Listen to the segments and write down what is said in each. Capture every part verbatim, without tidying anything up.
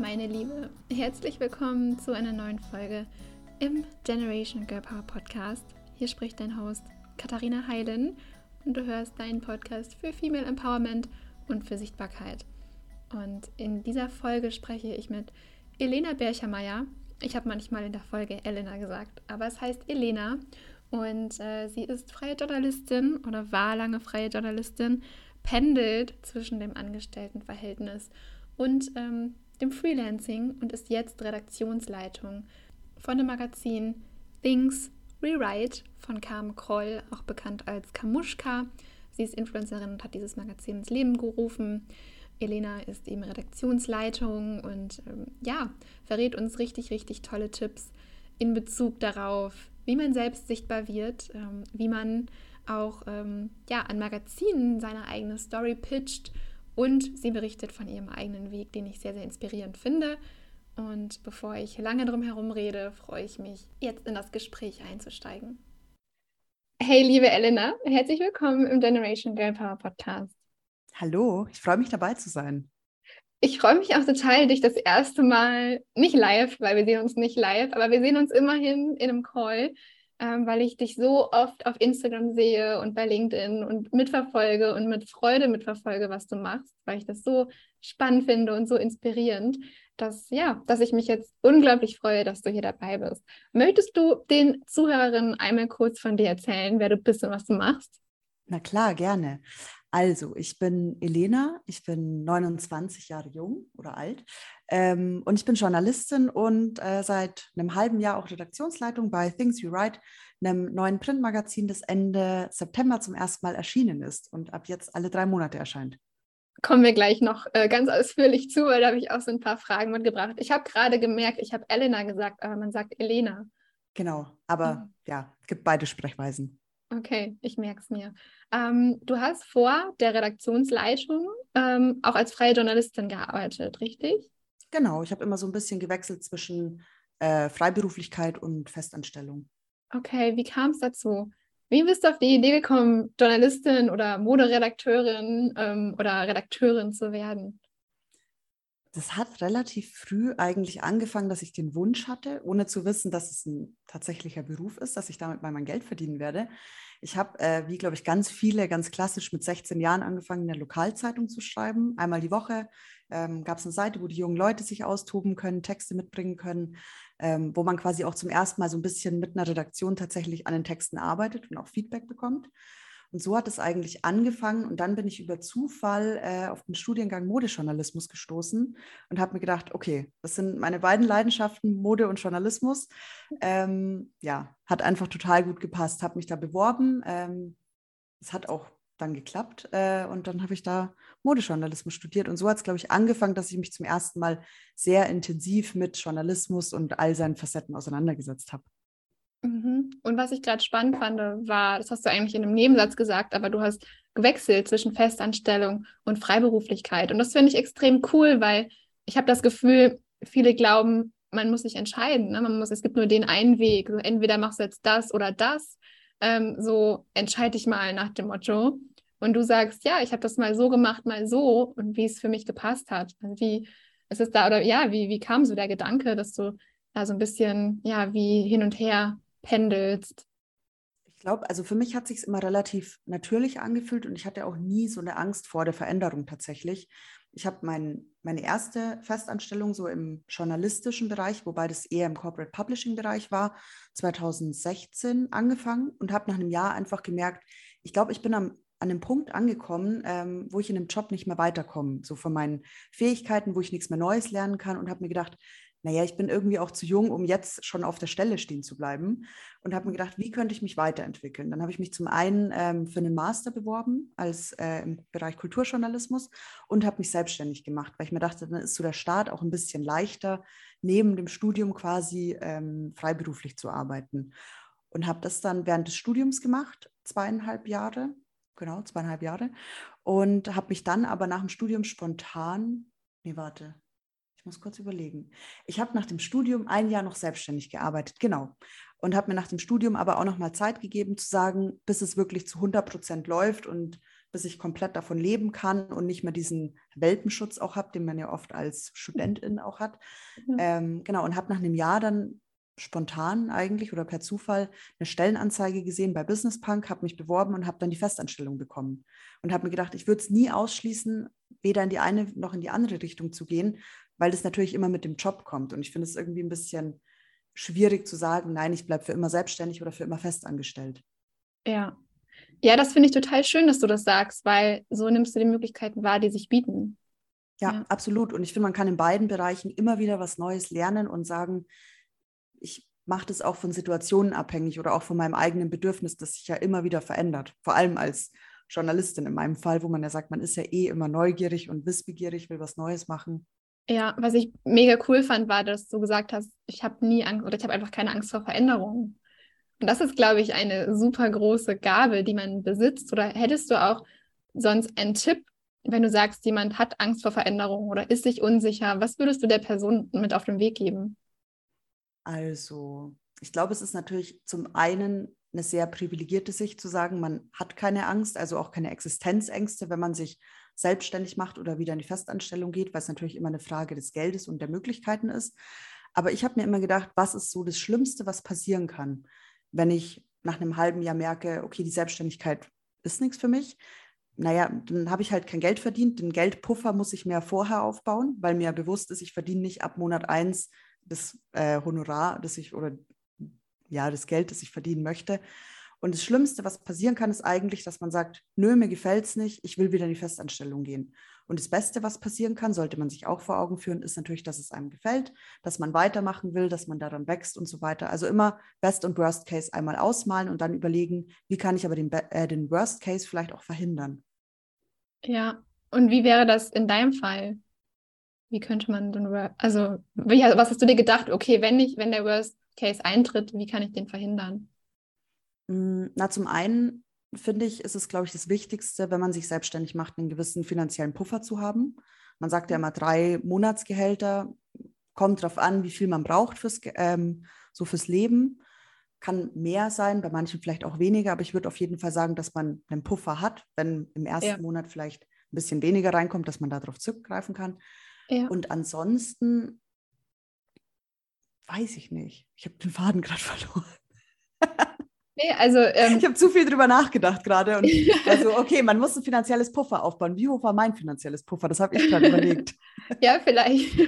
meine Liebe, herzlich willkommen zu einer neuen Folge im Generation Girl Power Podcast. Hier spricht dein Host Katharina Heilen und du hörst deinen Podcast für Female Empowerment und für Sichtbarkeit. Und in dieser Folge spreche ich mit Elena Berchemeyer. Ich habe manchmal in der Folge Elena gesagt, aber es heißt Elena und äh, sie ist freie Journalistin oder war lange freie Journalistin, pendelt zwischen dem Angestelltenverhältnis und ähm, dem Freelancing und ist jetzt Redaktionsleitung von dem Magazin Things We Write von Carmen Kroll, auch bekannt als Kamuschka. Sie ist Influencerin und hat dieses Magazin ins Leben gerufen. Elena ist eben Redaktionsleitung und ähm, ja, verrät uns richtig, richtig tolle Tipps in Bezug darauf, wie man selbst sichtbar wird, ähm, wie man auch ähm, ja, an Magazinen seine eigene Story pitcht, und sie berichtet von ihrem eigenen Weg, den ich sehr, sehr inspirierend finde. Und bevor ich lange drum herum rede, freue ich mich, jetzt in das Gespräch einzusteigen. Hey, liebe Elena, herzlich willkommen im Generation Girl Power Podcast. Hallo, ich freue mich, dabei zu sein. Ich freue mich auch total, dich das erste Mal, nicht live, weil wir sehen uns nicht live, aber wir sehen uns immerhin in einem Call, ähm, weil ich dich so oft auf Instagram sehe und bei LinkedIn und mitverfolge und mit Freude mitverfolge, was du machst, weil ich das so spannend finde und so inspirierend, dass, ja, dass ich mich jetzt unglaublich freue, dass du hier dabei bist. Möchtest du den Zuhörerinnen einmal kurz von dir erzählen, wer du bist und was du machst? Na klar, gerne. Also, ich bin Elena, ich bin neunundzwanzig Jahre jung oder alt ähm, und ich bin Journalistin und äh, seit einem halben Jahr auch Redaktionsleitung bei Things We Write, einem neuen Printmagazin, das Ende September zum ersten Mal erschienen ist und ab jetzt alle drei Monate erscheint. Kommen wir gleich noch äh, ganz ausführlich zu, weil da habe ich auch so ein paar Fragen mitgebracht. Ich habe gerade gemerkt, ich habe Elena gesagt, aber man sagt Elena. Genau, aber mhm. ja, es gibt beide Sprechweisen. Okay, ich merke es mir. Ähm, du hast vor der Redaktionsleitung ähm, auch als freie Journalistin gearbeitet, richtig? Genau, ich habe immer so ein bisschen gewechselt zwischen äh, Freiberuflichkeit und Festanstellung. Okay, wie kam es dazu? Wie bist du auf die Idee gekommen, Journalistin oder Moderedakteurin ähm, oder Redakteurin zu werden? Das hat relativ früh eigentlich angefangen, dass ich den Wunsch hatte, ohne zu wissen, dass es ein tatsächlicher Beruf ist, dass ich damit mal mein Geld verdienen werde. Ich habe, äh, wie glaube ich, ganz viele, ganz klassisch mit sechzehn Jahren angefangen, in der Lokalzeitung zu schreiben. Einmal die Woche ähm, gab es eine Seite, wo die jungen Leute sich austoben können, Texte mitbringen können, ähm, wo man quasi auch zum ersten Mal so ein bisschen mit einer Redaktion tatsächlich an den Texten arbeitet und auch Feedback bekommt. Und so hat es eigentlich angefangen und dann bin ich über Zufall äh, auf den Studiengang Modejournalismus gestoßen und habe mir gedacht, okay, das sind meine beiden Leidenschaften, Mode und Journalismus. Ähm, ja, hat einfach total gut gepasst, habe mich da beworben. Ähm, es hat auch dann geklappt äh, und dann habe ich da Modejournalismus studiert und so hat es, glaube ich, angefangen, dass ich mich zum ersten Mal sehr intensiv mit Journalismus und all seinen Facetten auseinandergesetzt habe. Und was ich gerade spannend fand, war, das hast du eigentlich in einem Nebensatz gesagt, aber du hast gewechselt zwischen Festanstellung und Freiberuflichkeit. Und das finde ich extrem cool, weil ich habe das Gefühl, viele glauben, man muss sich entscheiden. Ne? Man muss, es gibt nur den einen Weg. So, entweder machst du jetzt das oder das. Ähm, so entscheide dich mal nach dem Motto. Und du sagst, ja, ich habe das mal so gemacht, mal so und wie es für mich gepasst hat. Also wie ist es da oder ja, wie, wie kam so der Gedanke, dass du da so ein bisschen ja wie hin und her pendelst? Ich glaube, also für mich hat es sich immer relativ natürlich angefühlt und ich hatte auch nie so eine Angst vor der Veränderung tatsächlich. Ich habe mein, meine erste Festanstellung so im journalistischen Bereich, wobei das eher im Corporate Publishing Bereich war, zweitausendsechzehn angefangen und habe nach einem Jahr einfach gemerkt, ich glaube, ich bin am an einem Punkt angekommen, ähm, wo ich in einem Job nicht mehr weiterkomme, so von meinen Fähigkeiten, wo ich nichts mehr Neues lernen kann und habe mir gedacht, naja, ich bin irgendwie auch zu jung, um jetzt schon auf der Stelle stehen zu bleiben und habe mir gedacht, wie könnte ich mich weiterentwickeln? Dann habe ich mich zum einen ähm, für einen Master beworben als äh, im Bereich Kulturjournalismus und habe mich selbstständig gemacht, weil ich mir dachte, dann ist so der Start auch ein bisschen leichter, neben dem Studium quasi ähm, freiberuflich zu arbeiten. Und habe das dann während des Studiums gemacht, zweieinhalb Jahre, genau, zweieinhalb Jahre und habe mich dann aber nach dem Studium spontan, nee, warte, Ich muss kurz überlegen. Ich habe nach dem Studium ein Jahr noch selbstständig gearbeitet, genau. Und habe mir nach dem Studium aber auch noch mal Zeit gegeben zu sagen, bis es wirklich zu hundert Prozent läuft und bis ich komplett davon leben kann und nicht mehr diesen Welpenschutz auch habe, den man ja oft als Studentin auch hat. Mhm. Ähm, genau, und habe nach einem Jahr dann spontan eigentlich oder per Zufall eine Stellenanzeige gesehen bei Business Punk, habe mich beworben und habe dann die Festanstellung bekommen. Und habe mir gedacht, ich würde es nie ausschließen, weder in die eine noch in die andere Richtung zu gehen, weil das natürlich immer mit dem Job kommt. Und ich finde es irgendwie ein bisschen schwierig zu sagen, nein, ich bleibe für immer selbstständig oder für immer festangestellt. Ja, ja, das finde ich total schön, dass du das sagst, weil so nimmst du die Möglichkeiten wahr, die sich bieten. Ja, ja, absolut. Und ich finde, man kann in beiden Bereichen immer wieder was Neues lernen und sagen, ich mache das auch von Situationen abhängig oder auch von meinem eigenen Bedürfnis, das sich ja immer wieder verändert. Vor allem als Journalistin in meinem Fall, wo man ja sagt, man ist ja eh immer neugierig und wissbegierig, will was Neues machen. Ja, was ich mega cool fand, war, dass du gesagt hast, ich habe nie Angst oder ich habe einfach keine Angst vor Veränderungen. Und das ist, glaube ich, eine super große Gabe, die man besitzt. Oder hättest du auch sonst einen Tipp, wenn du sagst, jemand hat Angst vor Veränderungen oder ist sich unsicher? Was würdest du der Person mit auf den Weg geben? Also, ich glaube, es ist natürlich zum einen eine sehr privilegierte Sicht zu sagen, man hat keine Angst, also auch keine Existenzängste, wenn man sich selbstständig macht oder wieder in die Festanstellung geht, weil es natürlich immer eine Frage des Geldes und der Möglichkeiten ist. Aber ich habe mir immer gedacht, was ist so das Schlimmste, was passieren kann, wenn ich nach einem halben Jahr merke, okay, die Selbstständigkeit ist nichts für mich. Naja, dann habe ich halt kein Geld verdient. Den Geldpuffer muss ich mir vorher aufbauen, weil mir bewusst ist, ich verdiene nicht ab Monat eins das äh, Honorar, das ich oder ja, das Geld, das ich verdienen möchte. Und das Schlimmste, was passieren kann, ist eigentlich, dass man sagt, nö, mir gefällt es nicht, ich will wieder in die Festanstellung gehen. Und das Beste, was passieren kann, sollte man sich auch vor Augen führen, ist natürlich, dass es einem gefällt, dass man weitermachen will, dass man daran wächst und so weiter. Also immer Best- und Worst-Case einmal ausmalen und dann überlegen, wie kann ich aber den, äh, den Worst-Case vielleicht auch verhindern. Ja, und wie wäre das in deinem Fall? Wie könnte man den Worst, also wie, was hast du dir gedacht, okay, wenn ich, wenn der Worst-Case eintritt, wie kann ich den verhindern? Na, zum einen finde ich, ist es, glaube ich, das Wichtigste, wenn man sich selbstständig macht, einen gewissen finanziellen Puffer zu haben. Man sagt ja immer drei Monatsgehälter, kommt drauf an, wie viel man braucht fürs, ähm, so fürs Leben. Kann mehr sein, bei manchen vielleicht auch weniger, aber ich würde auf jeden Fall sagen, dass man einen Puffer hat, wenn im ersten ja. Monat vielleicht ein bisschen weniger reinkommt, dass man darauf zurückgreifen kann. Ja. Und ansonsten weiß ich nicht. Ich habe den Faden gerade verloren. Nee, also, ähm, ich habe zu viel drüber nachgedacht gerade. Und also, okay, man muss ein finanzielles Puffer aufbauen. Wie hoch war mein finanzielles Puffer? Das habe ich gerade überlegt. Ja, vielleicht.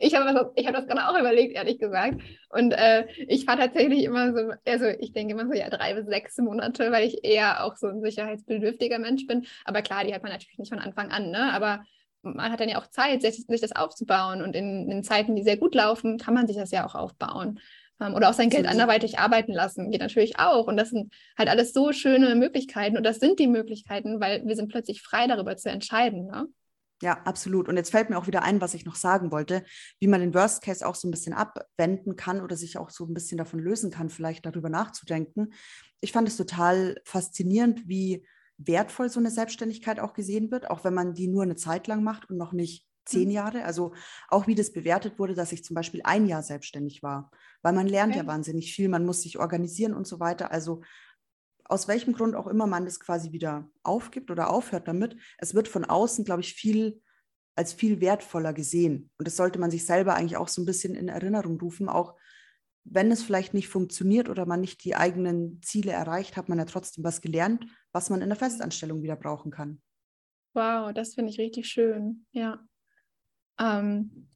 Ich habe das, hab das gerade auch überlegt, ehrlich gesagt. Und äh, ich war tatsächlich immer so, also ich denke immer so, ja, drei bis sechs Monate, weil ich eher auch so ein sicherheitsbedürftiger Mensch bin. Aber klar, die hat man natürlich nicht von Anfang an, ne? Aber man hat dann ja auch Zeit, sich das aufzubauen. Und in, in Zeiten, die sehr gut laufen, kann man sich das ja auch aufbauen. Oder auch sein Geld anderweitig arbeiten lassen, geht natürlich auch. Und das sind halt alles so schöne Möglichkeiten. Und das sind die Möglichkeiten, weil wir sind plötzlich frei, darüber zu entscheiden. Ne? Ja, absolut. Und jetzt fällt mir auch wieder ein, was ich noch sagen wollte, wie man den Worst Case auch so ein bisschen abwenden kann oder sich auch so ein bisschen davon lösen kann, vielleicht darüber nachzudenken. Ich fand es total faszinierend, wie wertvoll so eine Selbstständigkeit auch gesehen wird, auch wenn man die nur eine Zeit lang macht und noch nicht Zehn Jahre, also auch wie das bewertet wurde, dass ich zum Beispiel ein Jahr selbstständig war, weil man lernt okay. ja wahnsinnig viel, man muss sich organisieren und so weiter, also aus welchem Grund auch immer man das quasi wieder aufgibt oder aufhört damit, es wird von außen, glaube ich, viel als viel wertvoller gesehen und das sollte man sich selber eigentlich auch so ein bisschen in Erinnerung rufen, auch wenn es vielleicht nicht funktioniert oder man nicht die eigenen Ziele erreicht, hat man ja trotzdem was gelernt, was man in der Festanstellung wieder brauchen kann. Wow, das finde ich richtig schön, ja. Ähm,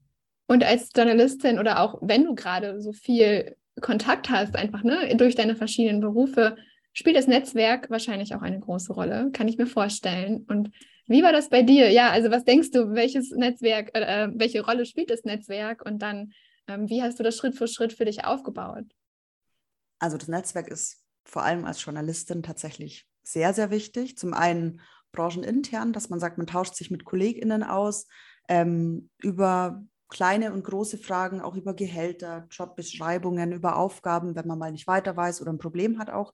und als Journalistin oder auch wenn du gerade so viel Kontakt hast, einfach ne, durch deine verschiedenen Berufe, spielt das Netzwerk wahrscheinlich auch eine große Rolle, kann ich mir vorstellen. Und wie war das bei dir? Ja, also was denkst du, welches Netzwerk, äh, welche Rolle spielt das Netzwerk und dann, ähm, wie hast du das Schritt für Schritt für dich aufgebaut? Also das Netzwerk ist vor allem als Journalistin tatsächlich sehr, sehr wichtig. Zum einen branchenintern, dass man sagt, man tauscht sich mit KollegInnen aus, über kleine und große Fragen, auch über Gehälter, Jobbeschreibungen, über Aufgaben, wenn man mal nicht weiter weiß oder ein Problem hat auch,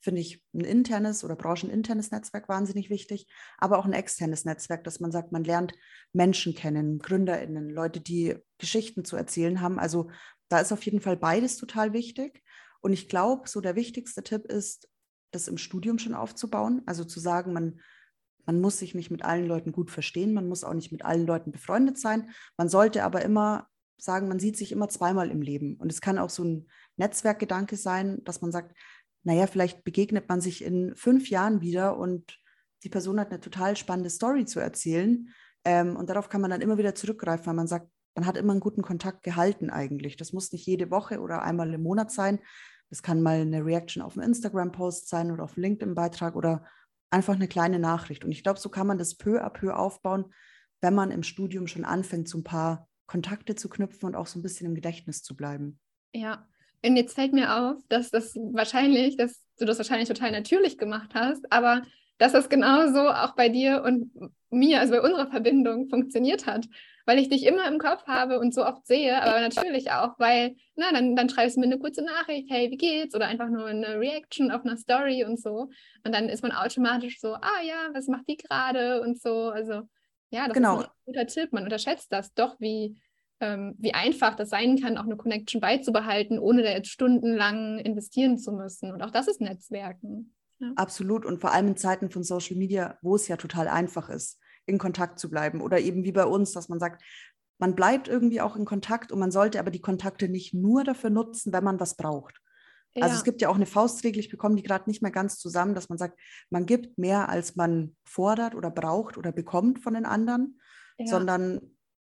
finde ich ein internes oder brancheninternes Netzwerk wahnsinnig wichtig, aber auch ein externes Netzwerk, dass man sagt, man lernt Menschen kennen, GründerInnen, Leute, die Geschichten zu erzählen haben. Also da ist auf jeden Fall beides total wichtig. Und ich glaube, so der wichtigste Tipp ist, das im Studium schon aufzubauen, also zu sagen, man Man muss sich nicht mit allen Leuten gut verstehen, man muss auch nicht mit allen Leuten befreundet sein. Man sollte aber immer sagen, man sieht sich immer zweimal im Leben. Und es kann auch so ein Netzwerkgedanke sein, dass man sagt, naja, vielleicht begegnet man sich in fünf Jahren wieder und die Person hat eine total spannende Story zu erzählen. Ähm, und darauf kann man dann immer wieder zurückgreifen, weil man sagt, man hat immer einen guten Kontakt gehalten eigentlich. Das muss nicht jede Woche oder einmal im Monat sein. Das kann mal eine Reaction auf einen Instagram-Post sein oder auf einen LinkedIn-Beitrag oder einfach eine kleine Nachricht. Und ich glaube, so kann man das peu à peu aufbauen, wenn man im Studium schon anfängt, so ein paar Kontakte zu knüpfen und auch so ein bisschen im Gedächtnis zu bleiben. Ja, und jetzt fällt mir auf, dass das wahrscheinlich, dass du das wahrscheinlich total natürlich gemacht hast, aber dass das genauso auch bei dir und mir, also bei unserer Verbindung funktioniert hat, weil ich dich immer im Kopf habe und so oft sehe, aber natürlich auch, weil, na, dann, dann schreibst du mir eine kurze Nachricht, hey, wie geht's? Oder einfach nur eine Reaction auf eine Story und so. Und dann ist man automatisch so, ah ja, was macht die gerade und so. Also ja, das genau. ist ein guter Tipp. Man unterschätzt das doch, wie, ähm, wie einfach das sein kann, auch eine Connection beizubehalten, ohne da jetzt stundenlang investieren zu müssen. Und auch das ist Netzwerken. Ja. Absolut. Und vor allem in Zeiten von Social Media, wo es ja total einfach ist, in Kontakt zu bleiben. Oder eben wie bei uns, dass man sagt, man bleibt irgendwie auch in Kontakt und man sollte aber die Kontakte nicht nur dafür nutzen, wenn man was braucht. Ja. Also es gibt ja auch eine Faustregel, ich bekomme die gerade nicht mehr ganz zusammen, dass man sagt, man gibt mehr, als man fordert oder braucht oder bekommt von den anderen, ja. sondern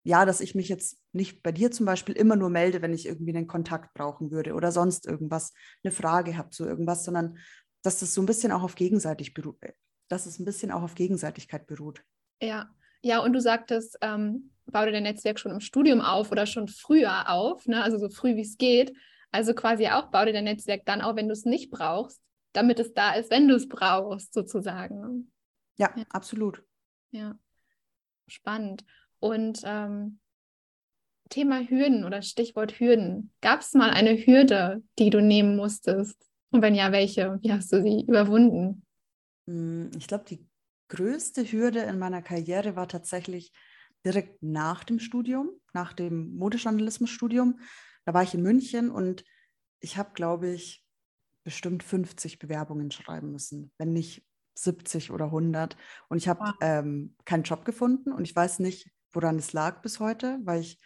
ja, dass ich mich jetzt nicht bei dir zum Beispiel immer nur melde, wenn ich irgendwie einen Kontakt brauchen würde oder sonst irgendwas, eine Frage habe zu irgendwas, sondern dass das so ein bisschen auch auf gegenseitig beruht, dass es ein bisschen auch auf Gegenseitigkeit beruht. Ja, ja, und du sagtest, ähm, bau dir dein Netzwerk schon im Studium auf oder schon früher auf, ne? Also so früh wie es geht. Also quasi auch, bau dir dein Netzwerk dann auch, wenn du es nicht brauchst, damit es da ist, wenn du es brauchst, sozusagen. Ja, ja. absolut. Ja, spannend. Und ähm, Thema Hürden oder Stichwort Hürden. Gab es mal eine Hürde, die du nehmen musstest? Und wenn ja, welche? Wie hast du sie überwunden? Ich glaube, die größte Hürde in meiner Karriere war tatsächlich direkt nach dem Studium, nach dem Modejournalismusstudium. Da war ich in München und ich habe, glaube ich, bestimmt fünfzig Bewerbungen schreiben müssen, wenn nicht siebzig oder hundert. Und ich habe ähm, keinen Job gefunden und ich weiß nicht, woran es lag bis heute, weil ich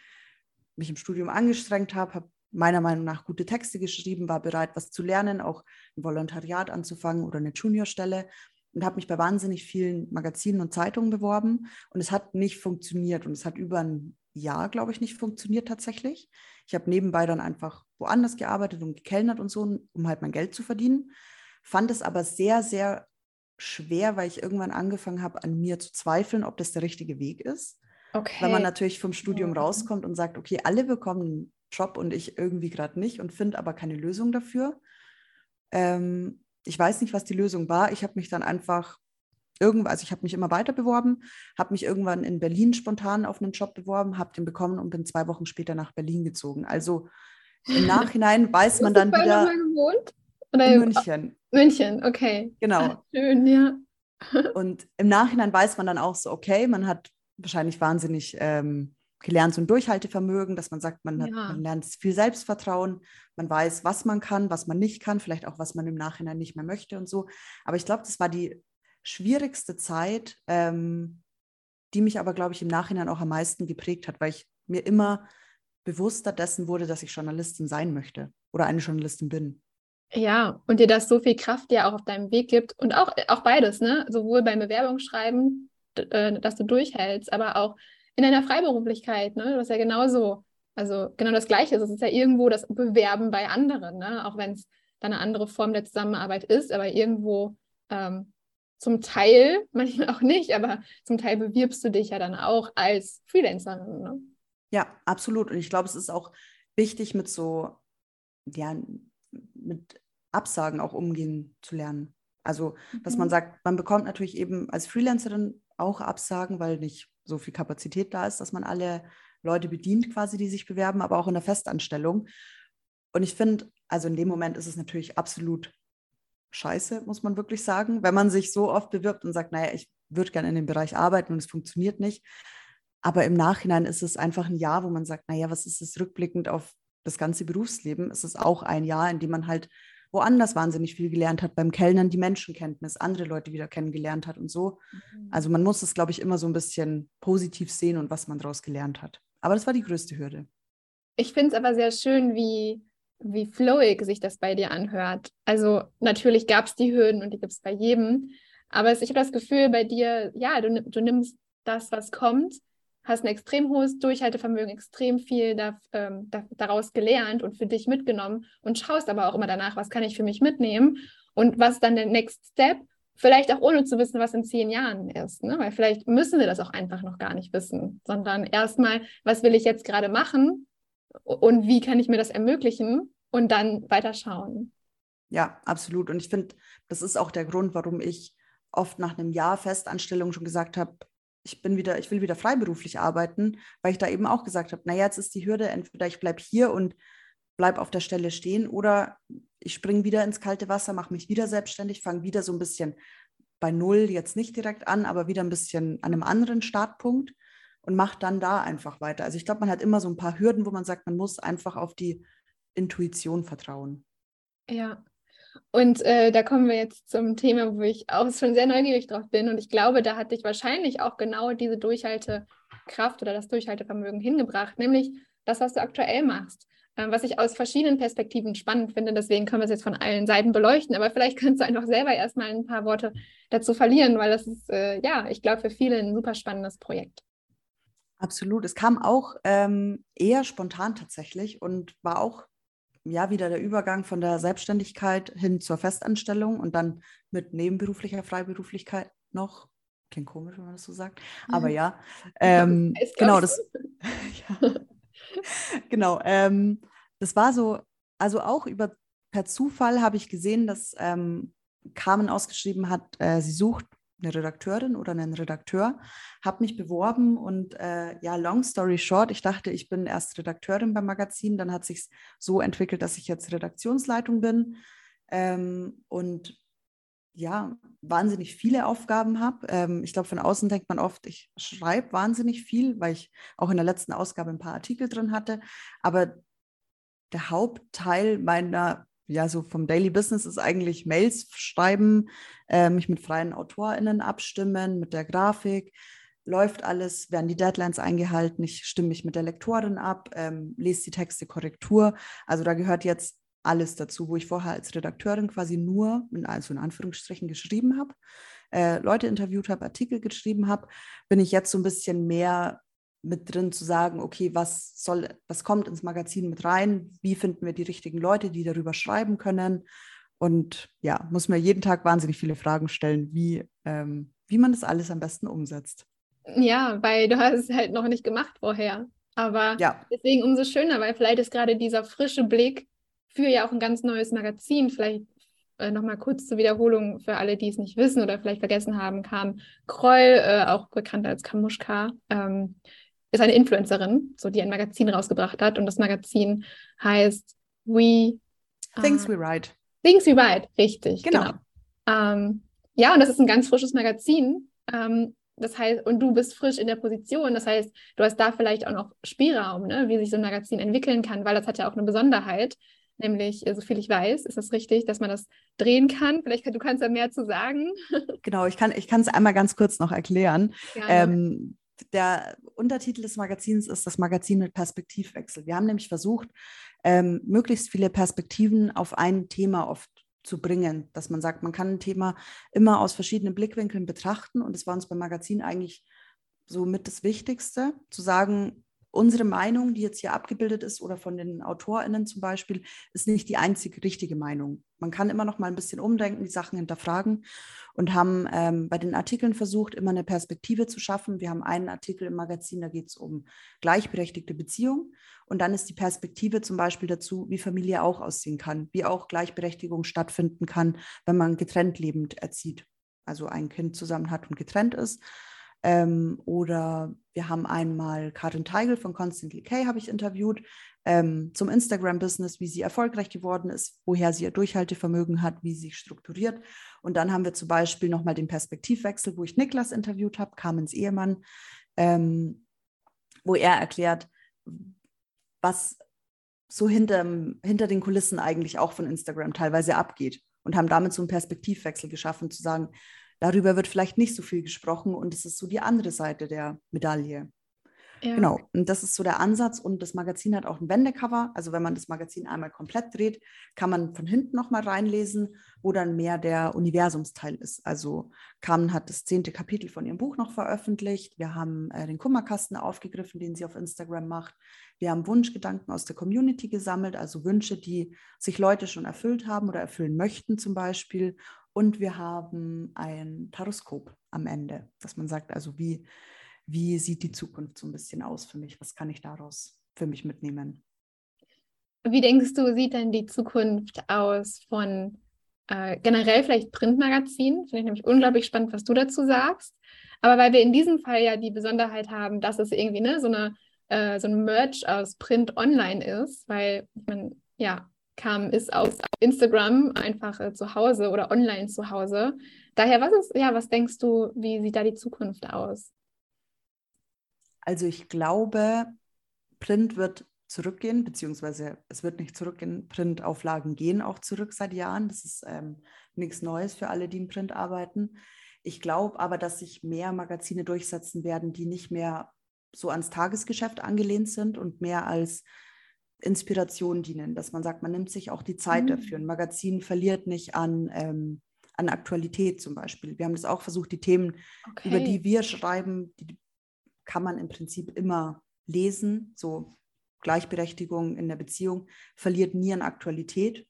mich im Studium angestrengt habe, habe meiner Meinung nach gute Texte geschrieben, war bereit, was zu lernen, auch ein Volontariat anzufangen oder eine Juniorstelle und habe mich bei wahnsinnig vielen Magazinen und Zeitungen beworben und es hat nicht funktioniert und es hat über ein Jahr, glaube ich, nicht funktioniert tatsächlich. Ich habe nebenbei dann einfach woanders gearbeitet und gekellnert und so, um halt mein Geld zu verdienen, fand es aber sehr, sehr schwer, weil ich irgendwann angefangen habe, an mir zu zweifeln, ob das der richtige Weg ist. Okay. Weil man natürlich vom Studium rauskommt und sagt, okay, alle bekommen Job und ich irgendwie gerade nicht und finde aber keine Lösung dafür. Ähm, ich weiß nicht, was die Lösung war. Ich habe mich dann einfach irgendwann, also ich habe mich immer weiter beworben, habe mich irgendwann in Berlin spontan auf einen Job beworben, habe den bekommen und bin zwei Wochen später nach Berlin gezogen. Also im Nachhinein weiß man dann wieder. Hast du gewohnt? Oder in München. München, okay. Genau. Ah, schön, ja. Und im Nachhinein weiß man dann auch so, okay, man hat wahrscheinlich wahnsinnig ähm, gelernt, so ein Durchhaltevermögen, dass man sagt, man, hat, ja. man lernt viel Selbstvertrauen, man weiß, was man kann, was man nicht kann, vielleicht auch, was man im Nachhinein nicht mehr möchte und so. Aber ich glaube, das war die schwierigste Zeit, ähm, die mich aber, glaube ich, im Nachhinein auch am meisten geprägt hat, weil ich mir immer bewusster dessen wurde, dass ich Journalistin sein möchte oder eine Journalistin bin. Ja, und dir das so viel Kraft ja auch auf deinem Weg gibt und auch, auch beides, ne? Sowohl beim Bewerbungsschreiben, d- dass du durchhältst, aber auch in einer Freiberuflichkeit, ne? Das ist ja genauso, also genau das Gleiche. Es ist ja irgendwo das Bewerben bei anderen, ne? Auch wenn es dann eine andere Form der Zusammenarbeit ist, aber irgendwo ähm, zum Teil, manchmal auch nicht, aber zum Teil bewirbst du dich ja dann auch als Freelancerin, ne? Ja, absolut. Und ich glaube, es ist auch wichtig, mit so, ja, mit Absagen auch umgehen zu lernen. Also, dass mhm. man sagt, man bekommt natürlich eben als Freelancerin auch Absagen, weil nicht so viel Kapazität da ist, dass man alle Leute bedient quasi, die sich bewerben, aber auch in der Festanstellung. Und ich finde, also in dem Moment ist es natürlich absolut scheiße, muss man wirklich sagen, wenn man sich so oft bewirbt und sagt, naja, ich würde gerne in dem Bereich arbeiten und es funktioniert nicht. Aber im Nachhinein ist es einfach ein Jahr, wo man sagt, naja, was ist es rückblickend auf das ganze Berufsleben? Es ist auch ein Jahr, in dem man halt woanders wahnsinnig viel gelernt hat, beim Kellnern die Menschenkenntnis, andere Leute wieder kennengelernt hat und so. Mhm. Also man muss es, glaube ich, immer so ein bisschen positiv sehen und was man daraus gelernt hat. Aber das war die größte Hürde. Ich finde es aber sehr schön, wie, wie flowig sich das bei dir anhört. Also natürlich gab es die Hürden und die gibt es bei jedem. Aber ich habe das Gefühl bei dir, ja, du, du nimmst das, was kommt, hast ein extrem hohes Durchhaltevermögen, extrem viel da, ähm, da, daraus gelernt und für dich mitgenommen und schaust aber auch immer danach, was kann ich für mich mitnehmen und was ist dann der Next Step, vielleicht auch ohne zu wissen, was in zehn Jahren ist, ne? Weil vielleicht müssen wir das auch einfach noch gar nicht wissen, sondern erstmal, was will ich jetzt gerade machen und wie kann ich mir das ermöglichen und dann weiterschauen. Ja, absolut, und ich finde, das ist auch der Grund, warum ich oft nach einem Jahr Festanstellung schon gesagt habe, ich bin wieder, ich will wieder freiberuflich arbeiten, weil ich da eben auch gesagt habe, naja, jetzt ist die Hürde, entweder ich bleibe hier und bleibe auf der Stelle stehen oder ich springe wieder ins kalte Wasser, mache mich wieder selbstständig, fange wieder so ein bisschen bei Null, jetzt nicht direkt an, aber wieder ein bisschen an einem anderen Startpunkt und mache dann da einfach weiter. Also ich glaube, man hat immer so ein paar Hürden, wo man sagt, man muss einfach auf die Intuition vertrauen. Ja. Und äh, da kommen wir jetzt zum Thema, wo ich auch schon sehr neugierig drauf bin. Und ich glaube, da hat dich wahrscheinlich auch genau diese Durchhaltekraft oder das Durchhaltevermögen hingebracht, nämlich das, was du aktuell machst, ähm, was ich aus verschiedenen Perspektiven spannend finde. Deswegen können wir es jetzt von allen Seiten beleuchten. Aber vielleicht kannst du einfach selber erstmal ein paar Worte dazu verlieren, weil das ist, äh, ja, ich glaube, für viele ein super spannendes Projekt. Absolut. Es kam auch ähm, eher spontan tatsächlich und war auch, ja, wieder der Übergang von der Selbstständigkeit hin zur Festanstellung und dann mit nebenberuflicher Freiberuflichkeit noch. Klingt komisch, wenn man das so sagt, aber ja. Ähm, genau, das, ja. Genau, ähm, das war so, also auch über per Zufall habe ich gesehen, dass ähm, Carmen ausgeschrieben hat, äh, sie sucht eine Redakteurin oder einen Redakteur, habe mich beworben und äh, ja, long story short, ich dachte, ich bin erst Redakteurin beim Magazin, dann hat sich so entwickelt, dass ich jetzt Redaktionsleitung bin ähm, und ja, wahnsinnig viele Aufgaben habe. Ähm, ich glaube, von außen denkt man oft, ich schreibe wahnsinnig viel, weil ich auch in der letzten Ausgabe ein paar Artikel drin hatte, aber der Hauptteil meiner ja, so vom Daily Business ist eigentlich Mails schreiben, äh, mich mit freien AutorInnen abstimmen, mit der Grafik, läuft alles, werden die Deadlines eingehalten, ich stimme mich mit der Lektorin ab, ähm, lese die Texte Korrektur, also da gehört jetzt alles dazu, wo ich vorher als Redakteurin quasi nur, in, also in Anführungsstrichen, geschrieben habe, äh, Leute interviewt habe, Artikel geschrieben habe, bin ich jetzt so ein bisschen mehr mit drin zu sagen, okay, was soll, was kommt ins Magazin mit rein, wie finden wir die richtigen Leute, die darüber schreiben können und ja, muss mir jeden Tag wahnsinnig viele Fragen stellen, wie, ähm, wie man das alles am besten umsetzt. Ja, weil du hast es halt noch nicht gemacht vorher, aber ja. Deswegen umso schöner, weil vielleicht ist gerade dieser frische Blick für ja auch ein ganz neues Magazin, vielleicht äh, nochmal kurz zur Wiederholung für alle, die es nicht wissen oder vielleicht vergessen haben, Carmen Kroll, äh, auch bekannt als Kamuschka, ähm, ist eine Influencerin, so die ein Magazin rausgebracht hat. Und das Magazin heißt We... Things uh, We Write. Things We Write, richtig. Genau. genau. Ähm, ja, und das ist ein ganz frisches Magazin. Ähm, das heißt, und du bist frisch in der Position. Das heißt, du hast da vielleicht auch noch Spielraum, ne, wie sich so ein Magazin entwickeln kann, weil das hat ja auch eine Besonderheit. Nämlich, soviel ich weiß, ist das richtig, dass man das drehen kann? Vielleicht, du kannst da mehr zu sagen. Genau, ich kann ich kann es einmal ganz kurz noch erklären. Ähm, Der Untertitel des Magazins ist das Magazin mit Perspektivwechsel. Wir haben nämlich versucht, ähm, möglichst viele Perspektiven auf ein Thema oft zu bringen, dass man sagt, man kann ein Thema immer aus verschiedenen Blickwinkeln betrachten und das war uns beim Magazin eigentlich so mit das Wichtigste, zu sagen, unsere Meinung, die jetzt hier abgebildet ist oder von den AutorInnen zum Beispiel, ist nicht die einzig richtige Meinung. Man kann immer noch mal ein bisschen umdenken, die Sachen hinterfragen und haben ähm, bei den Artikeln versucht, immer eine Perspektive zu schaffen. Wir haben einen Artikel im Magazin, da geht es um gleichberechtigte Beziehungen und dann ist die Perspektive zum Beispiel dazu, wie Familie auch aussehen kann, wie auch Gleichberechtigung stattfinden kann, wenn man getrennt lebend erzieht, also ein Kind zusammen hat und getrennt ist. Ähm, oder wir haben einmal Karin Teigl von Constantly K habe ich interviewt ähm, zum Instagram-Business, wie sie erfolgreich geworden ist, woher sie ihr Durchhaltevermögen hat, wie sie sich strukturiert. Und dann haben wir zum Beispiel nochmal den Perspektivwechsel, wo ich Niklas interviewt habe, Carmens Ehemann, ähm, wo er erklärt, was so hinterm, hinter den Kulissen eigentlich auch von Instagram teilweise abgeht, und haben damit so einen Perspektivwechsel geschaffen, zu sagen, darüber wird vielleicht nicht so viel gesprochen und es ist so die andere Seite der Medaille. Ja. Genau, und das ist so der Ansatz, und das Magazin hat auch ein Wendecover, also wenn man das Magazin einmal komplett dreht, kann man von hinten nochmal reinlesen, wo dann mehr der Universumsteil ist. Also Carmen hat das zehnte Kapitel von ihrem Buch noch veröffentlicht, wir haben äh, den Kummerkasten aufgegriffen, den sie auf Instagram macht, wir haben Wunschgedanken aus der Community gesammelt, also Wünsche, die sich Leute schon erfüllt haben oder erfüllen möchten zum Beispiel, und wir haben ein Taroskop am Ende, dass man sagt, also wie Wie sieht die Zukunft so ein bisschen aus für mich? Was kann ich daraus für mich mitnehmen? Wie denkst du, sieht denn die Zukunft aus von äh, generell vielleicht Printmagazinen? Finde ich nämlich unglaublich spannend, was du dazu sagst. Aber weil wir in diesem Fall ja die Besonderheit haben, dass es irgendwie ne, so, eine, äh, so ein Merge aus Print online ist, weil man ja kam, ist aus Instagram einfach äh, zu Hause oder online zu Hause. Daher, was ist, ja, was denkst du, wie sieht da die Zukunft aus? Also ich glaube, Print wird zurückgehen, beziehungsweise es wird nicht zurückgehen, Printauflagen gehen auch zurück seit Jahren. Das ist ähm, nichts Neues für alle, die im Print arbeiten. Ich glaube aber, dass sich mehr Magazine durchsetzen werden, die nicht mehr so ans Tagesgeschäft angelehnt sind und mehr als Inspiration dienen. Dass man sagt, man nimmt sich auch die Zeit mhm. dafür. Ein Magazin verliert nicht an... Ähm, an Aktualität zum Beispiel. Wir haben das auch versucht, die Themen, okay. über die wir schreiben, die kann man im Prinzip immer lesen, so Gleichberechtigung in der Beziehung, verliert nie an Aktualität,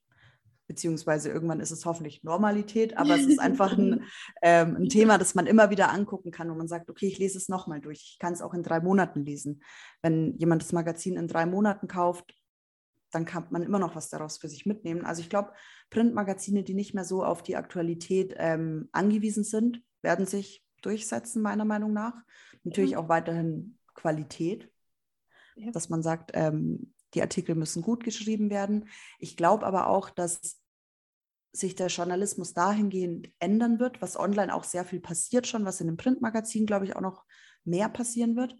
beziehungsweise irgendwann ist es hoffentlich Normalität, aber es ist einfach ein, ähm, ein Thema, das man immer wieder angucken kann, wo man sagt, okay, ich lese es nochmal durch, ich kann es auch in drei Monaten lesen. Wenn jemand das Magazin in drei Monaten kauft, dann kann man immer noch was daraus für sich mitnehmen. Also ich glaube, Printmagazine, die nicht mehr so auf die Aktualität ähm, angewiesen sind, werden sich durchsetzen, meiner Meinung nach. Natürlich ja. auch weiterhin Qualität, ja. dass man sagt, ähm, die Artikel müssen gut geschrieben werden. Ich glaube aber auch, dass sich der Journalismus dahingehend ändern wird, was online auch sehr viel passiert schon, was in dem Printmagazin, glaube ich, auch noch mehr passieren wird,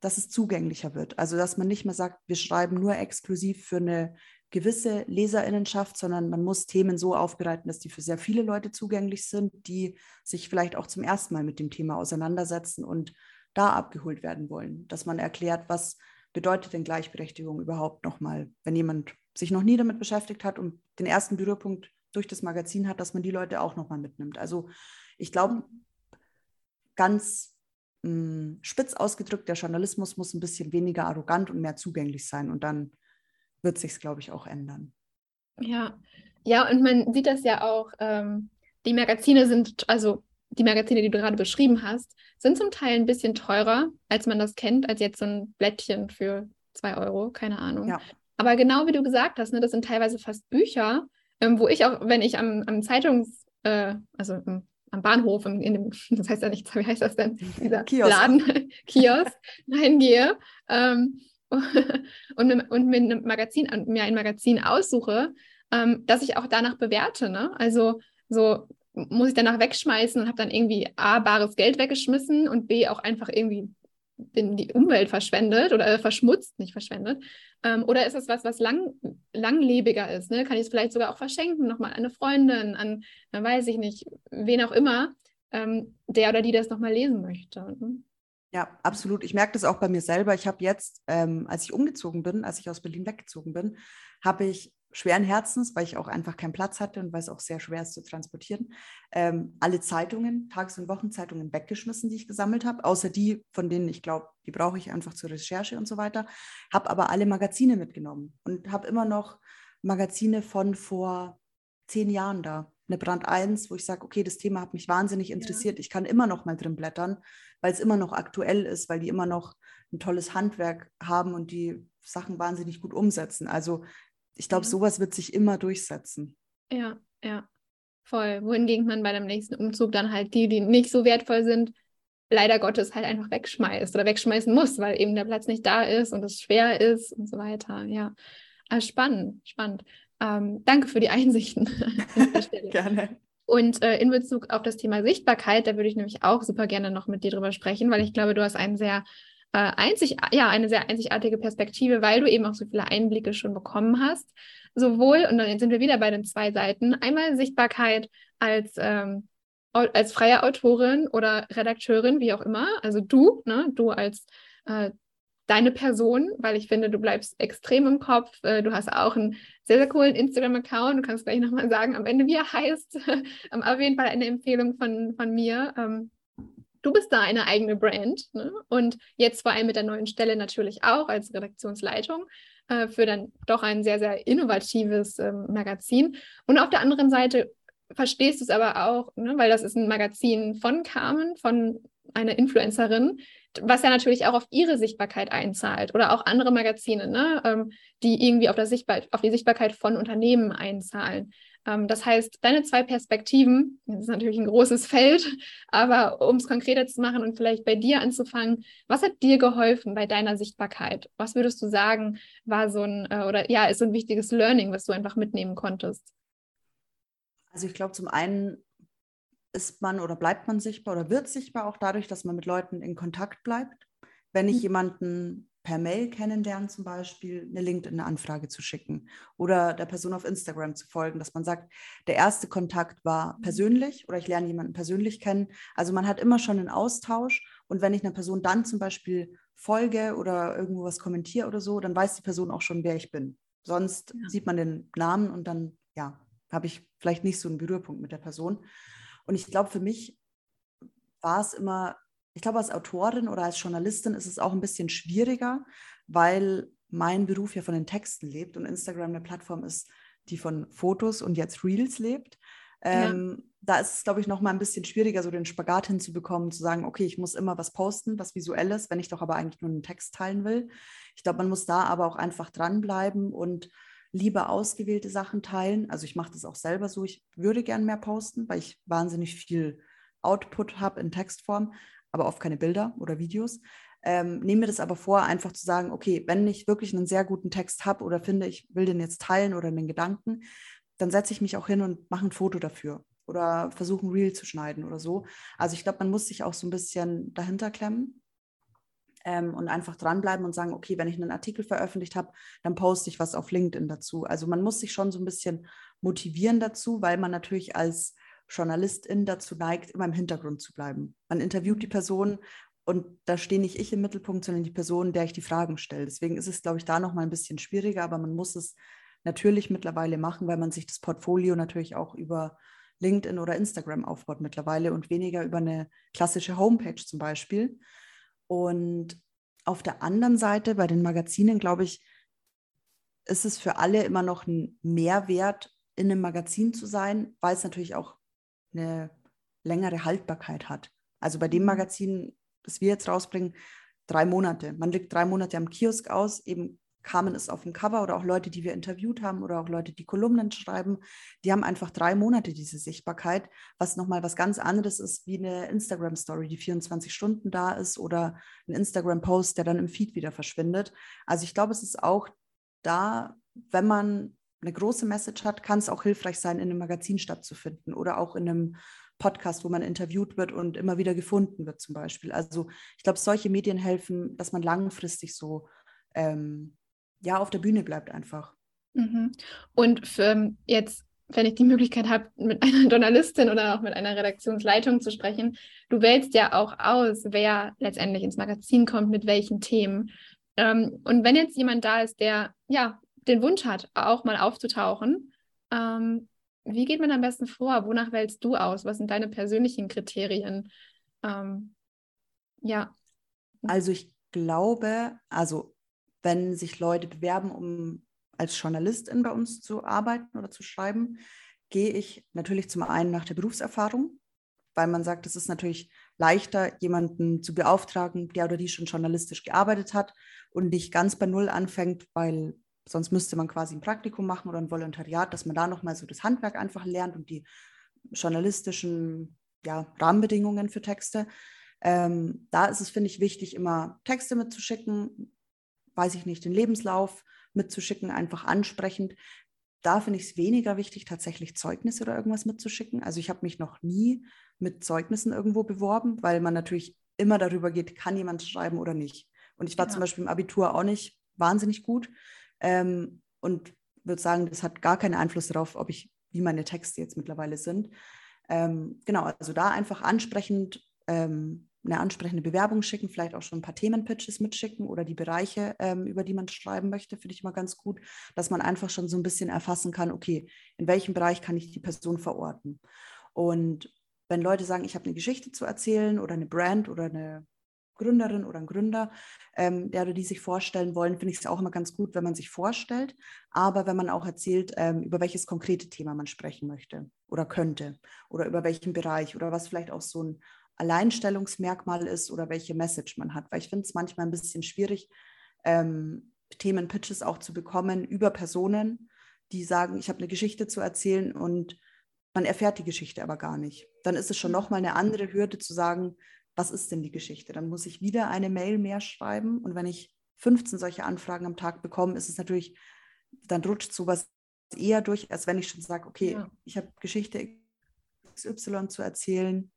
dass es zugänglicher wird. Also dass man nicht mehr sagt, wir schreiben nur exklusiv für eine gewisse LeserInnenschaft, sondern man muss Themen so aufbereiten, dass die für sehr viele Leute zugänglich sind, die sich vielleicht auch zum ersten Mal mit dem Thema auseinandersetzen und da abgeholt werden wollen. Dass man erklärt, was bedeutet denn Gleichberechtigung überhaupt nochmal, wenn jemand sich noch nie damit beschäftigt hat und den ersten Berührpunkt durch das Magazin hat, dass man die Leute auch nochmal mitnimmt. Also ich glaube, ganz mh, spitz ausgedrückt, der Journalismus muss ein bisschen weniger arrogant und mehr zugänglich sein, und dann wird sich es, glaube ich, auch ändern. Ja, ja, und man sieht das ja auch, ähm, die Magazine sind, also die Magazine, die du gerade beschrieben hast, sind zum Teil ein bisschen teurer, als man das kennt, als jetzt so ein Blättchen für zwei Euro, keine Ahnung. Ja. Aber genau wie du gesagt hast, ne, das sind teilweise fast Bücher, ähm, wo ich auch, wenn ich am, am Zeitungs-, äh, also im, am Bahnhof, in, in dem, das heißt ja nicht, wie heißt das denn, dieser Kiosk. Laden, Kiosk, reingehe, ähm, und, und mir ein Magazin, mir ein Magazin aussuche, ähm, dass ich auch danach bewerte. Ne? Also so muss ich danach wegschmeißen und habe dann irgendwie A, bares Geld weggeschmissen und B, auch einfach irgendwie in die Umwelt verschwendet oder äh, verschmutzt, nicht verschwendet. Ähm, oder ist es was, was lang, langlebiger ist? Ne? Kann ich es vielleicht sogar auch verschenken, nochmal an eine Freundin, an, dann weiß ich nicht, wen auch immer, ähm, der oder die das nochmal lesen möchte. Ne? Ja, absolut. Ich merke das auch bei mir selber. Ich habe jetzt, ähm, als ich umgezogen bin, als ich aus Berlin weggezogen bin, habe ich schweren Herzens, weil ich auch einfach keinen Platz hatte und weil es auch sehr schwer ist zu transportieren, ähm, alle Zeitungen, Tages- und Wochenzeitungen weggeschmissen, die ich gesammelt habe, außer die, von denen ich glaube, die brauche ich einfach zur Recherche und so weiter, habe aber alle Magazine mitgenommen und habe immer noch Magazine von vor zehn Jahren da. Eine Brand eins, wo ich sage, okay, das Thema hat mich wahnsinnig interessiert. Ja. Ich kann immer noch mal drin blättern, weil es immer noch aktuell ist, weil die immer noch ein tolles Handwerk haben und die Sachen wahnsinnig gut umsetzen. Also ich glaube, ja. sowas wird sich immer durchsetzen. Ja, ja, voll. Wohingegen man bei dem nächsten Umzug dann halt die, die nicht so wertvoll sind, leider Gottes halt einfach wegschmeißt oder wegschmeißen muss, weil eben der Platz nicht da ist und es schwer ist und so weiter. Ja, ah, spannend, spannend. Ähm, danke für die Einsichten. Gerne. Und äh, in Bezug auf das Thema Sichtbarkeit, da würde ich nämlich auch super gerne noch mit dir drüber sprechen, weil ich glaube, du hast einen sehr äh, einzig, ja, eine sehr einzigartige Perspektive, weil du eben auch so viele Einblicke schon bekommen hast. Sowohl, und dann sind wir wieder bei den zwei Seiten, einmal Sichtbarkeit als, ähm, als freie Autorin oder Redakteurin, wie auch immer, also du, ne, du als äh, deine Person, weil ich finde, du bleibst extrem im Kopf, äh, du hast auch einen sehr, sehr coolen Instagram-Account, du kannst gleich nochmal sagen, am Ende, wie er heißt, auf jeden Fall eine Empfehlung von, von mir, ähm, du bist da eine eigene Brand, ne? Und jetzt vor allem mit der neuen Stelle natürlich auch als Redaktionsleitung, für dann doch ein sehr, sehr innovatives ähm, Magazin. Und auf der anderen Seite verstehst du es aber auch, ne, weil das ist ein Magazin von Carmen, von einer Influencerin, was ja natürlich auch auf ihre Sichtbarkeit einzahlt oder auch andere Magazine, ne, ähm, die irgendwie auf, der Sichtbar- auf die Sichtbarkeit von Unternehmen einzahlen. Ähm, das heißt, deine zwei Perspektiven, das ist natürlich ein großes Feld, aber um es konkreter zu machen und vielleicht bei dir anzufangen, was hat dir geholfen bei deiner Sichtbarkeit? Was würdest du sagen, war so ein, äh, oder ja, ist so ein wichtiges Learning, was du einfach mitnehmen konntest? Also ich glaube, zum einen ist man oder bleibt man sichtbar oder wird sichtbar auch dadurch, dass man mit Leuten in Kontakt bleibt. Wenn ich mhm. jemanden per Mail kennenlernen, zum Beispiel eine LinkedIn-Anfrage zu schicken oder der Person auf Instagram zu folgen, dass man sagt, der erste Kontakt war persönlich oder ich lerne jemanden persönlich kennen. Also man hat immer schon einen Austausch und wenn ich einer Person dann zum Beispiel folge oder irgendwo was kommentiere oder so, dann weiß die Person auch schon, wer ich bin. Sonst ja. sieht man den Namen und dann ja, habe ich vielleicht nicht so einen Berührpunkt mit der Person. Und ich glaube, für mich war es immer, ich glaube, als Autorin oder als Journalistin ist es auch ein bisschen schwieriger, weil mein Beruf ja von den Texten lebt und Instagram eine Plattform ist, die von Fotos und jetzt Reels lebt. Ja. Ähm, da ist es, glaube ich, noch mal ein bisschen schwieriger, so den Spagat hinzubekommen, zu sagen, okay, ich muss immer was posten, was Visuelles, wenn ich doch aber eigentlich nur einen Text teilen will. Ich glaube, man muss da aber auch einfach dranbleiben und lieber ausgewählte Sachen teilen. Also ich mache das auch selber so. Ich würde gern mehr posten, weil ich wahnsinnig viel Output habe in Textform, aber oft keine Bilder oder Videos. Ähm, nehme mir das aber vor, einfach zu sagen, okay, wenn ich wirklich einen sehr guten Text habe oder finde, ich will den jetzt teilen oder einen Gedanken, dann setze ich mich auch hin und mache ein Foto dafür oder versuche ein Reel zu schneiden oder so. Also ich glaube, man muss sich auch so ein bisschen dahinter klemmen ähm, und einfach dranbleiben und sagen, okay, wenn ich einen Artikel veröffentlicht habe, dann poste ich was auf LinkedIn dazu. Also man muss sich schon so ein bisschen motivieren dazu, weil man natürlich als Journalistin dazu neigt, immer im Hintergrund zu bleiben. Man interviewt die Person und da stehe nicht ich im Mittelpunkt, sondern die Person, der ich die Fragen stelle. Deswegen ist es, glaube ich, da nochmal ein bisschen schwieriger, aber man muss es natürlich mittlerweile machen, weil man sich das Portfolio natürlich auch über LinkedIn oder Instagram aufbaut mittlerweile und weniger über eine klassische Homepage zum Beispiel. Und auf der anderen Seite, bei den Magazinen, glaube ich, ist es für alle immer noch ein Mehrwert, in einem Magazin zu sein, weil es natürlich auch eine längere Haltbarkeit hat. Also bei dem Magazin, das wir jetzt rausbringen, drei Monate. Man legt drei Monate am Kiosk aus, eben Carmen ist auf dem Cover oder auch Leute, die wir interviewt haben oder auch Leute, die Kolumnen schreiben, die haben einfach drei Monate diese Sichtbarkeit, was nochmal was ganz anderes ist wie eine Instagram-Story, die vierundzwanzig Stunden da ist oder ein Instagram-Post, der dann im Feed wieder verschwindet. Also ich glaube, es ist auch da, wenn man eine große Message hat, kann es auch hilfreich sein, in einem Magazin stattzufinden oder auch in einem Podcast, wo man interviewt wird und immer wieder gefunden wird zum Beispiel. Also ich glaube, solche Medien helfen, dass man langfristig so ähm, ja, auf der Bühne bleibt einfach. Mhm. Und für jetzt, wenn ich die Möglichkeit habe, mit einer Journalistin oder auch mit einer Redaktionsleitung zu sprechen, du wählst ja auch aus, wer letztendlich ins Magazin kommt, mit welchen Themen. Ähm, und wenn jetzt jemand da ist, der, ja, den Wunsch hat, auch mal aufzutauchen, ähm, wie geht man am besten vor? Wonach wählst du aus? Was sind deine persönlichen Kriterien? Ähm, ja. Also ich glaube, also wenn sich Leute bewerben, um als Journalistin bei uns zu arbeiten oder zu schreiben, gehe ich natürlich zum einen nach der Berufserfahrung, weil man sagt, es ist natürlich leichter, jemanden zu beauftragen, der oder die schon journalistisch gearbeitet hat und nicht ganz bei Null anfängt, weil sonst müsste man quasi ein Praktikum machen oder ein Volontariat, dass man da nochmal so das Handwerk einfach lernt und die journalistischen ja, Rahmenbedingungen für Texte. Ähm, da ist es, finde ich, wichtig, immer Texte mitzuschicken, weiß ich nicht, den Lebenslauf mitzuschicken, einfach ansprechend. Da finde ich es weniger wichtig, tatsächlich Zeugnisse oder irgendwas mitzuschicken. Also ich habe mich noch nie mit Zeugnissen irgendwo beworben, weil man natürlich immer darüber geht, kann jemand schreiben oder nicht. Und ich war ja. zum Beispiel im Abitur auch nicht wahnsinnig gut ähm, und würde sagen, das hat gar keinen Einfluss darauf, ob ich, wie meine Texte jetzt mittlerweile sind. Ähm, genau, also da einfach ansprechend, ähm, eine ansprechende Bewerbung schicken, vielleicht auch schon ein paar Themenpitches mitschicken oder die Bereiche, ähm, über die man schreiben möchte, finde ich immer ganz gut, dass man einfach schon so ein bisschen erfassen kann, okay, in welchem Bereich kann ich die Person verorten? Und wenn Leute sagen, ich habe eine Geschichte zu erzählen oder eine Brand oder eine Gründerin oder ein Gründer, ähm, der oder die sich vorstellen wollen, finde ich es auch immer ganz gut, wenn man sich vorstellt, aber wenn man auch erzählt, ähm, über welches konkrete Thema man sprechen möchte oder könnte oder über welchen Bereich oder was vielleicht auch so ein Alleinstellungsmerkmal ist oder welche Message man hat, weil ich finde es manchmal ein bisschen schwierig, ähm, Themenpitches auch zu bekommen über Personen, die sagen, ich habe eine Geschichte zu erzählen und man erfährt die Geschichte aber gar nicht. Dann ist es schon nochmal eine andere Hürde zu sagen, was ist denn die Geschichte? Dann muss ich wieder eine Mail mehr schreiben und wenn ich fünfzehn solche Anfragen am Tag bekomme, ist es natürlich, dann rutscht sowas eher durch, als wenn ich schon sage, okay, ja. ich habe Geschichte X Y zu erzählen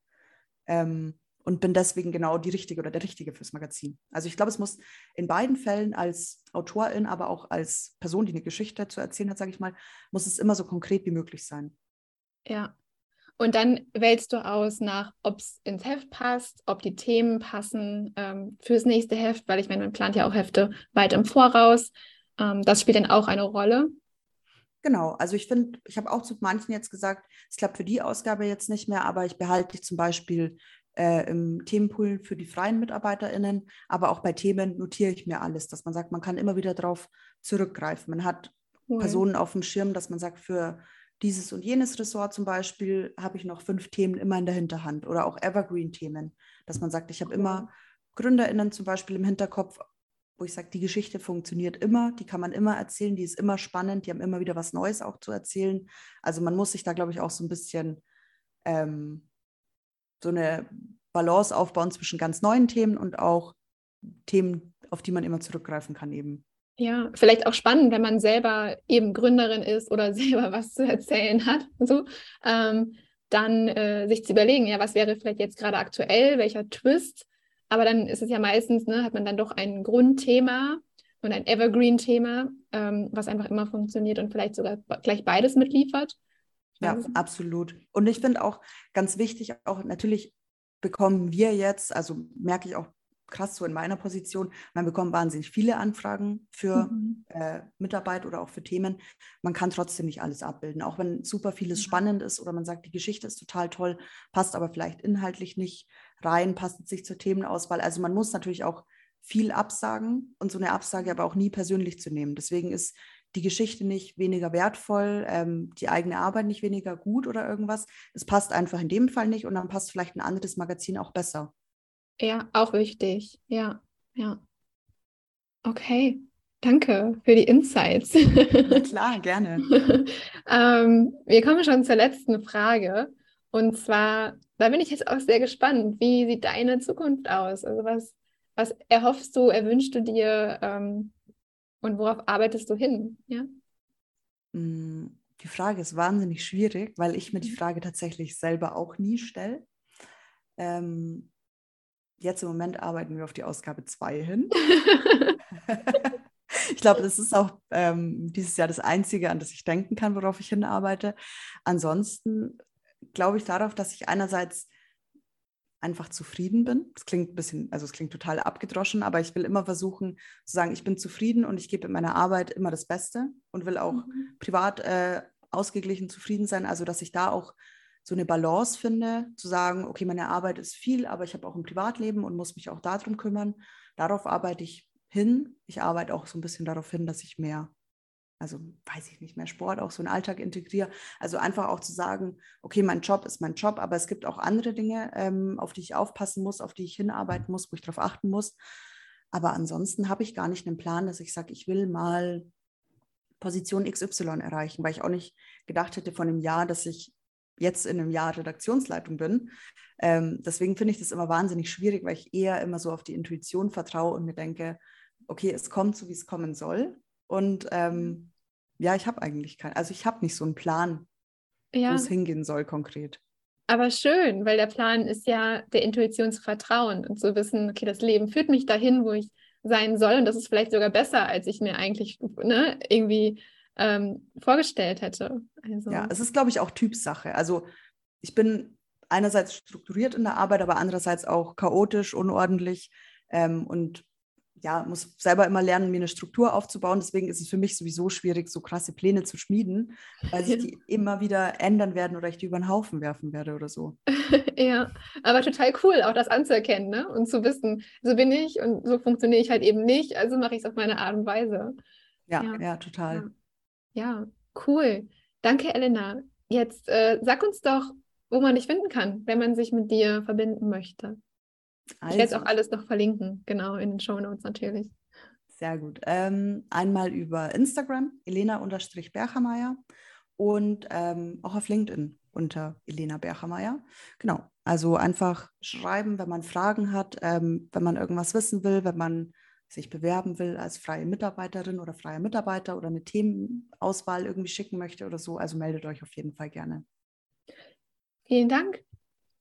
ähm, und bin deswegen genau die Richtige oder der Richtige fürs Magazin. Also ich glaube, es muss in beiden Fällen als Autorin, aber auch als Person, die eine Geschichte zu erzählen hat, sage ich mal, muss es immer so konkret wie möglich sein. Ja. Und dann wählst du aus nach, ob es ins Heft passt, ob die Themen passen ähm, fürs nächste Heft, weil ich meine, man plant ja auch Hefte weit im Voraus. Ähm, das spielt dann auch eine Rolle. Genau, also ich finde, ich habe auch zu manchen jetzt gesagt, es klappt für die Ausgabe jetzt nicht mehr, aber ich behalte dich zum Beispiel äh, im Themenpool für die freien MitarbeiterInnen, aber auch bei Themen notiere ich mir alles, dass man sagt, man kann immer wieder darauf zurückgreifen. Man hat cool. Personen auf dem Schirm, dass man sagt, für dieses und jenes Ressort zum Beispiel habe ich noch fünf Themen immer in der Hinterhand oder auch Evergreen-Themen, dass man sagt, ich habe immer GründerInnen zum Beispiel im Hinterkopf, wo ich sage, die Geschichte funktioniert immer, die kann man immer erzählen, die ist immer spannend, die haben immer wieder was Neues auch zu erzählen. Also man muss sich da, glaube ich, auch so ein bisschen ähm, so eine Balance aufbauen zwischen ganz neuen Themen und auch Themen, auf die man immer zurückgreifen kann eben. Ja, vielleicht auch spannend, wenn man selber eben Gründerin ist oder selber was zu erzählen hat, so, ähm, dann äh, sich zu überlegen, ja, was wäre vielleicht jetzt gerade aktuell, welcher Twist, aber dann ist es ja meistens, ne, hat man dann doch ein Grundthema und ein Evergreen-Thema, ähm, was einfach immer funktioniert und vielleicht sogar gleich beides mitliefert. Ja, absolut. Und ich finde auch ganz wichtig, auch natürlich bekommen wir jetzt, also merke ich auch, krass, so in meiner Position, man bekommt wahnsinnig viele Anfragen für mhm. äh, Mitarbeit oder auch für Themen. Man kann trotzdem nicht alles abbilden, auch wenn super vieles mhm. spannend ist oder man sagt, die Geschichte ist total toll, passt aber vielleicht inhaltlich nicht rein, passt sich zur Themenauswahl. Also man muss natürlich auch viel absagen und so eine Absage aber auch nie persönlich zu nehmen. Deswegen ist die Geschichte nicht weniger wertvoll, ähm, die eigene Arbeit nicht weniger gut oder irgendwas. Es passt einfach in dem Fall nicht und dann passt vielleicht ein anderes Magazin auch besser. Ja, auch wichtig. Ja, ja. Okay, danke für die Insights. Na klar, gerne. ähm, wir kommen schon zur letzten Frage. Und zwar, da bin ich jetzt auch sehr gespannt. Wie sieht deine Zukunft aus? Also was, was erhoffst du, erwünschst du dir ähm, und worauf arbeitest du hin? Ja? Die Frage ist wahnsinnig schwierig, weil ich mir die Frage tatsächlich selber auch nie stelle. Ähm, Jetzt im Moment arbeiten wir auf die Ausgabe zwei hin. Ich glaube, das ist auch ähm, dieses Jahr das Einzige, an das ich denken kann, worauf ich hinarbeite. Ansonsten glaube ich darauf, dass ich einerseits einfach zufrieden bin. Das klingt ein bisschen, also es klingt total abgedroschen, aber ich will immer versuchen zu sagen, ich bin zufrieden und ich gebe in meiner Arbeit immer das Beste und will auch mhm. privat äh, ausgeglichen zufrieden sein. Also, dass ich da auch so eine Balance finde, zu sagen, okay, meine Arbeit ist viel, aber ich habe auch ein Privatleben und muss mich auch darum kümmern. Darauf arbeite ich hin. Ich arbeite auch so ein bisschen darauf hin, dass ich mehr, also weiß ich nicht, mehr Sport auch so in den Alltag integriere. Also einfach auch zu sagen, okay, mein Job ist mein Job, aber es gibt auch andere Dinge, ähm, auf die ich aufpassen muss, auf die ich hinarbeiten muss, wo ich darauf achten muss. Aber ansonsten habe ich gar nicht einen Plan, dass ich sage, ich will mal Position X Y erreichen, weil ich auch nicht gedacht hätte von einem Jahr, dass ich jetzt in einem Jahr Redaktionsleitung bin. Ähm, deswegen finde ich das immer wahnsinnig schwierig, weil ich eher immer so auf die Intuition vertraue und mir denke, okay, es kommt so, wie es kommen soll. Und ähm, ja, ich habe eigentlich keinen, also ich habe nicht so einen Plan, ja, wo es hingehen soll konkret. Aber schön, weil der Plan ist ja, der Intuition zu vertrauen und zu wissen, okay, das Leben führt mich dahin, wo ich sein soll, und das ist vielleicht sogar besser, als ich mir eigentlich ne, irgendwie ähm, vorgestellt hätte. Also. Ja, es ist, glaube ich, auch Typsache. Also ich bin einerseits strukturiert in der Arbeit, aber andererseits auch chaotisch, unordentlich ähm, und ja, muss selber immer lernen, mir eine Struktur aufzubauen. Deswegen ist es für mich sowieso schwierig, so krasse Pläne zu schmieden, weil sich die immer wieder ändern werden oder ich die über den Haufen werfen werde oder so. Ja, aber total cool, auch das anzuerkennen, ne? Und zu wissen, so bin ich und so funktioniere ich halt eben nicht, also mache ich es auf meine Art und Weise. Ja, ja, ja total. Ja. Ja, cool. Danke, Elena. Jetzt äh, sag uns doch, wo man dich finden kann, wenn man sich mit dir verbinden möchte. Also. Ich werde es auch alles noch verlinken, genau, in den Shownotes natürlich. Sehr gut. Ähm, einmal über Instagram, Elena-Berchemeyer, und ähm, auch auf LinkedIn unter Elena Berchemeyer. Genau, also einfach schreiben, wenn man Fragen hat, ähm, wenn man irgendwas wissen will, wenn man sich bewerben will als freie Mitarbeiterin oder freier Mitarbeiter oder eine Themenauswahl irgendwie schicken möchte oder so. Also meldet euch auf jeden Fall gerne. Vielen Dank.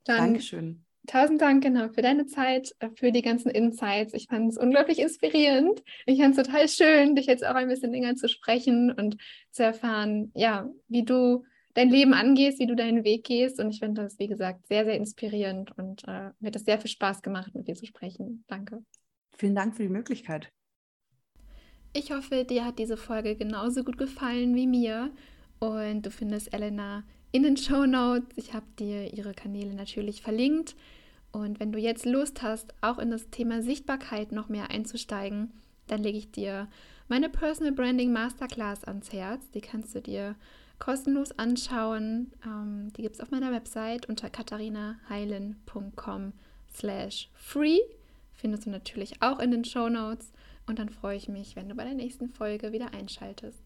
Dann Dankeschön. Tausend Dank, genau, für deine Zeit, für die ganzen Insights. Ich fand es unglaublich inspirierend. Ich fand es total schön, dich jetzt auch ein bisschen länger zu sprechen und zu erfahren, ja, wie du dein Leben angehst, wie du deinen Weg gehst. Und ich finde das, wie gesagt, sehr, sehr inspirierend und äh, mir hat das sehr viel Spaß gemacht, mit dir zu sprechen. Danke. Vielen Dank für die Möglichkeit. Ich hoffe, dir hat diese Folge genauso gut gefallen wie mir und du findest Elena in den Shownotes. Ich habe dir ihre Kanäle natürlich verlinkt. Und wenn du jetzt Lust hast, auch in das Thema Sichtbarkeit noch mehr einzusteigen, dann lege ich dir meine Personal Branding Masterclass ans Herz. Die kannst du dir kostenlos anschauen. Ähm, die gibt es auf meiner Website unter katharinaheilen punkt com slash free. Findest du natürlich auch in den Shownotes. Und dann freue ich mich, wenn du bei der nächsten Folge wieder einschaltest.